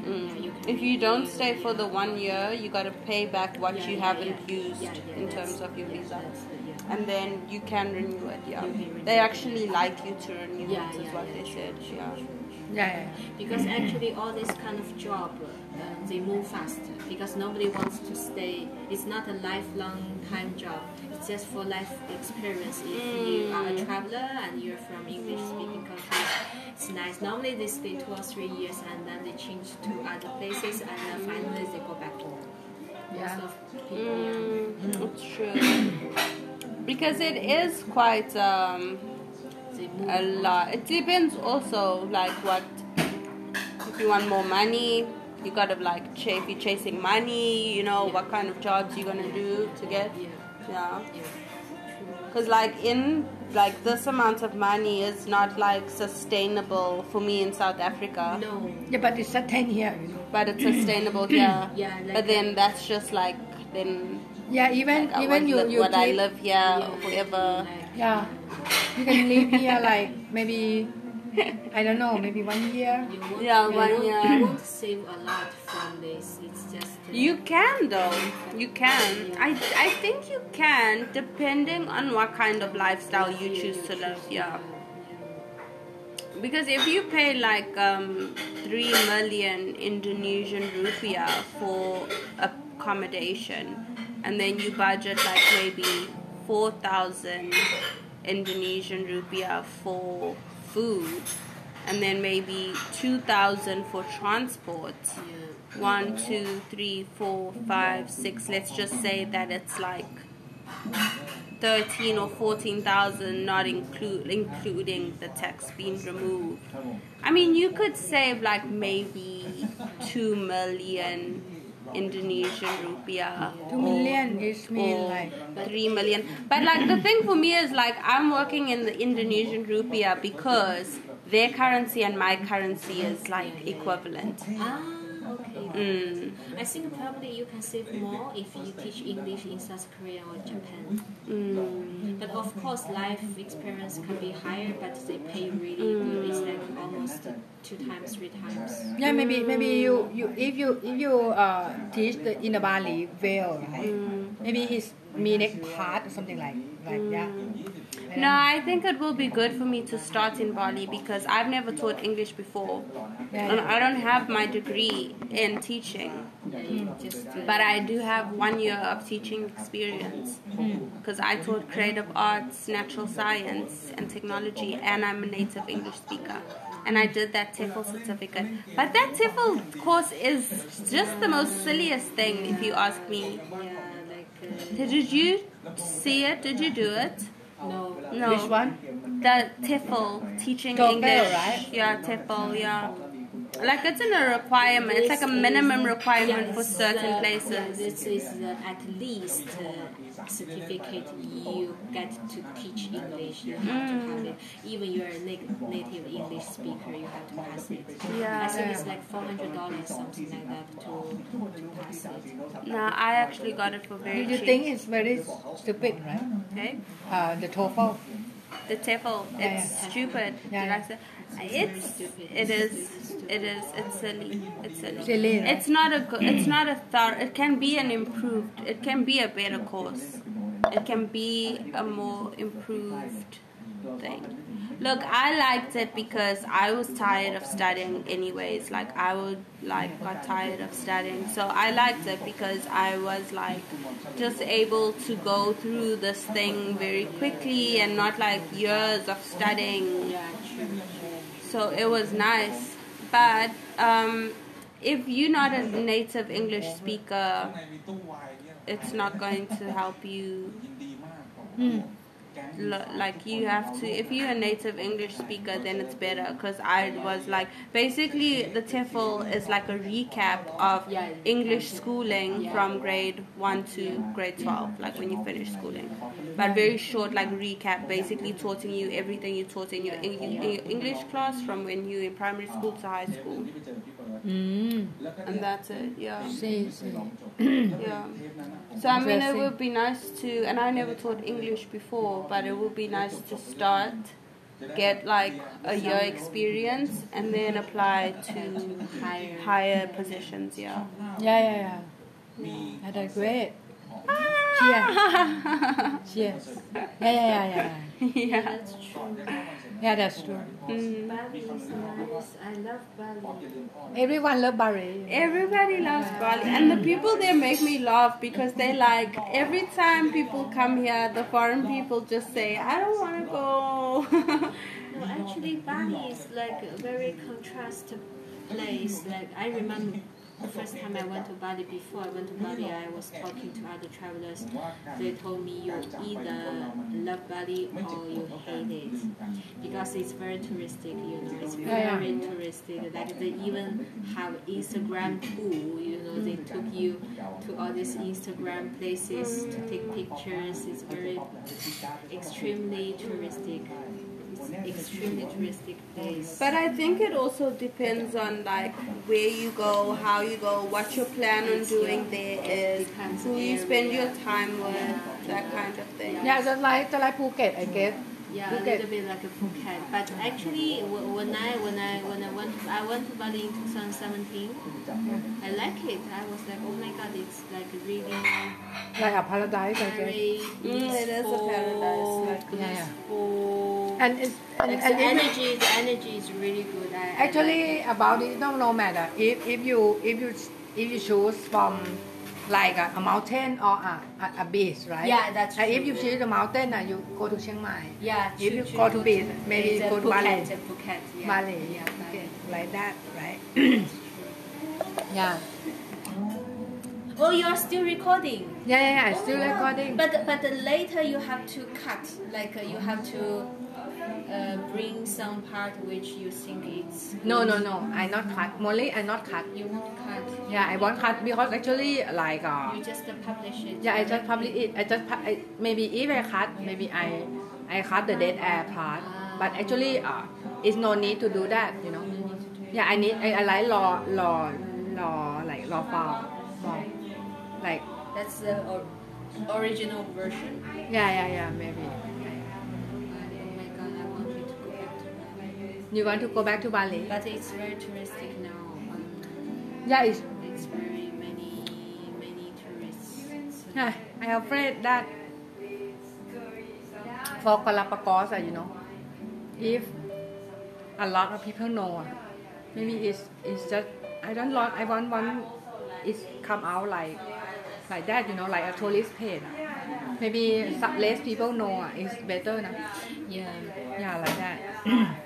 Mm. You if you don't stay for the one year, you got to pay back what yeah, you yeah, haven't yeah. used yeah, yeah, in terms of your yeah, visa. Yeah. And then you can renew it, yeah. Renew they actually it. like you to renew yeah, it, is yeah, what yeah, they true, said. True, yeah. True, true. Yeah, yeah. Because actually all this kind of job, uh, they move fast. Because nobody wants to stay. It's not a lifelong time job. It's just for life experience. If mm. you are a traveler and you're from English-speaking countries, it's nice. Normally they stay two or three years and then they change to other places and then finally they go back home. Yeah. Most of people, mm, yeah. Mm. It's true. Because it is quite um, a lot. It depends also like what, if you want more money, you got to like, ch- if you're chasing money, you know, yeah. what kind of jobs you're going to do to get. Yeah. Yeah. yeah. Because like in like this amount of money is not like sustainable for me in South Africa. No. Yeah, but it's sustainable here, you know. But it's sustainable here. Yeah. Like but then that's just like then. Yeah, even like even you you what I live here yeah, or whatever. Like, yeah, you can live here like maybe I don't know maybe one year. You won't, yeah, you one won't, year. You won't save a lot from this. It's just. You can though. You can. Yeah. I, I think you can depending on what kind of lifestyle you choose to live. Yeah. Because if you pay like um three million Indonesian rupiah for accommodation, and then you budget like maybe four thousand Indonesian rupiah for food, and then maybe two thousand for transport. Yeah. One, two, three, four, five, six. Let's just say that it's like thirteen or fourteen thousand, not include including the tax being removed. I mean, you could save like maybe two million Indonesian rupiah. Two million is mean like three million. But like the thing for me is like I'm working in the Indonesian rupiah because their currency and my currency is like equivalent. Okay. Mm. I think probably you can save more if you teach English in South Korea or Japan. Mm. But of course, life experience can be higher, but they pay really mm. good. It's like almost two times, three times. Yeah, maybe maybe you, you if you if you uh teach the, in the Bali well, right? Mm. Maybe his minute part or something like like mm. that. No, I think it will be good for me to start in Bali because I've never taught English before. Yeah, and I don't have my degree in teaching. Yeah, just, uh, but I do have one year of teaching experience because mm. I taught creative arts, natural science, and technology, and I'm a native English speaker. And I did that T E F L certificate. But that T E F L course is just the most silliest thing, if you ask me. Yeah, like, uh, did you see it? Did you do it? No. no. Which one? The T E F L, teaching Don't English. Fail, right? Yeah, T E F L, yeah. Like it's in a requirement. It's like a minimum requirement yes, for certain uh, places. Yeah, this is uh, at least uh, certificate you get to teach English. You have mm. to have it. Even you're a na- native English speaker, you have to pass it. Yeah. I think it's like four hundred dollars, something like that, to, to pass it. No, I actually got it for very cheap. You think it's very stupid, right? Okay. Uh, the TOEFL. The T E F L, it's oh, yeah. stupid. Yeah. Did I say? It's, it is, it is, it's silly, it's silly. silly right? It's not a, go- it's not a thorough, it can be an improved, it can be a better course. It can be a more improved thing. Look, I liked it because I was tired of studying anyways. Like, I would, like, got tired of studying. So I liked it because I was, like, just able to go through this thing very quickly and not, like, years of studying. So it was nice. But um, if you're not a native English speaker, it's not going to help you. Hmm. Like, you have to, if you're a native English speaker, then it's better, because I was like, basically the T E F L is like a recap of English schooling from grade one to grade twelve, like when you finish schooling, but very short, like recap, basically taught you everything you taught in your, in, in your English class from when you were in primary school to high school. Mm. And that's it, yeah. See, see. Yeah. So I mean, it would be nice to, and I never taught English before, but it would be nice to start, get like a year experience, and then apply to higher, higher positions. Yeah. Yeah, yeah, yeah. That's yeah. Great. Ah. Cheers. Cheers. Yeah, yeah, yeah, yeah. Yeah, that's true. Yeah, that's true. Mm. Bali is nice. I love Bali. Everyone loves Bali. Everybody loves Bali. And the people there make me laugh, because they like, every time people come here, the foreign people just say, I don't want to go. No, actually, Bali is like a very contrasted place. Like, I remember the first time I went to Bali, before I went to Bali, I was talking to other travelers. They told me you either love Bali or you hate it, because it's very touristic, you know, it's very touristic. Like, they even have Instagram pool, you know, they took you to all these Instagram places to take pictures. It's very, extremely touristic. Extremely touristic place. But I think it also depends on like where you go, how you go, what your plan on doing there is, who you spend your time with, that kind of thing. Yeah, just like, just like Phuket, I guess. Yeah, Phuket. A little bit like a Phuket. But actually, when I when I when I went to, I went to Bali in twenty seventeen. I like it. I was like, oh my god, it's like really like a paradise. I guess. Mm, it is a paradise. Like blissful. And, it's, and, and the energy, the energy is really good. I, actually, I like about it, it don't no matter if if you if you if you choose from like a, a mountain or a, a, a beach, right? Yeah, that's true. If you choose the mountain, uh, you go to Chiang Mai. Yeah. If true, you true, go to beach, maybe go to Bali. It's a Phuket, yeah. Bali, yeah, Phuket, like that, right? Yeah. Oh, you're still recording. Yeah, yeah, yeah, oh, still wow. recording. But but later you have to cut, like uh, you have to. Uh, bring some part which you think it's... No, no, no. I not cut. Molly, I not cut. You won't cut. Yeah, I won't cut because actually like... Uh, you just publish it. Yeah, I just publish it. I just... I, maybe if I cut, maybe I I cut the dead air part. Ah. But actually, uh, it's no need to do that, you know. You need to do it. Yeah, I need... I, I like law, law, law, like law file. Law. Like... That's the or- original version. Yeah, yeah, yeah, maybe. You want to go back to Bali? But it's very touristic now. Yeah, it's... It's very many, many tourists. Yeah, I am afraid that for Galapagos, you know, if a lot of people know, maybe it's it's just, I don't want, I want one, it's come out like like that, you know, like a tourist page. Maybe less people know, it's better. Yeah, yeah, like that.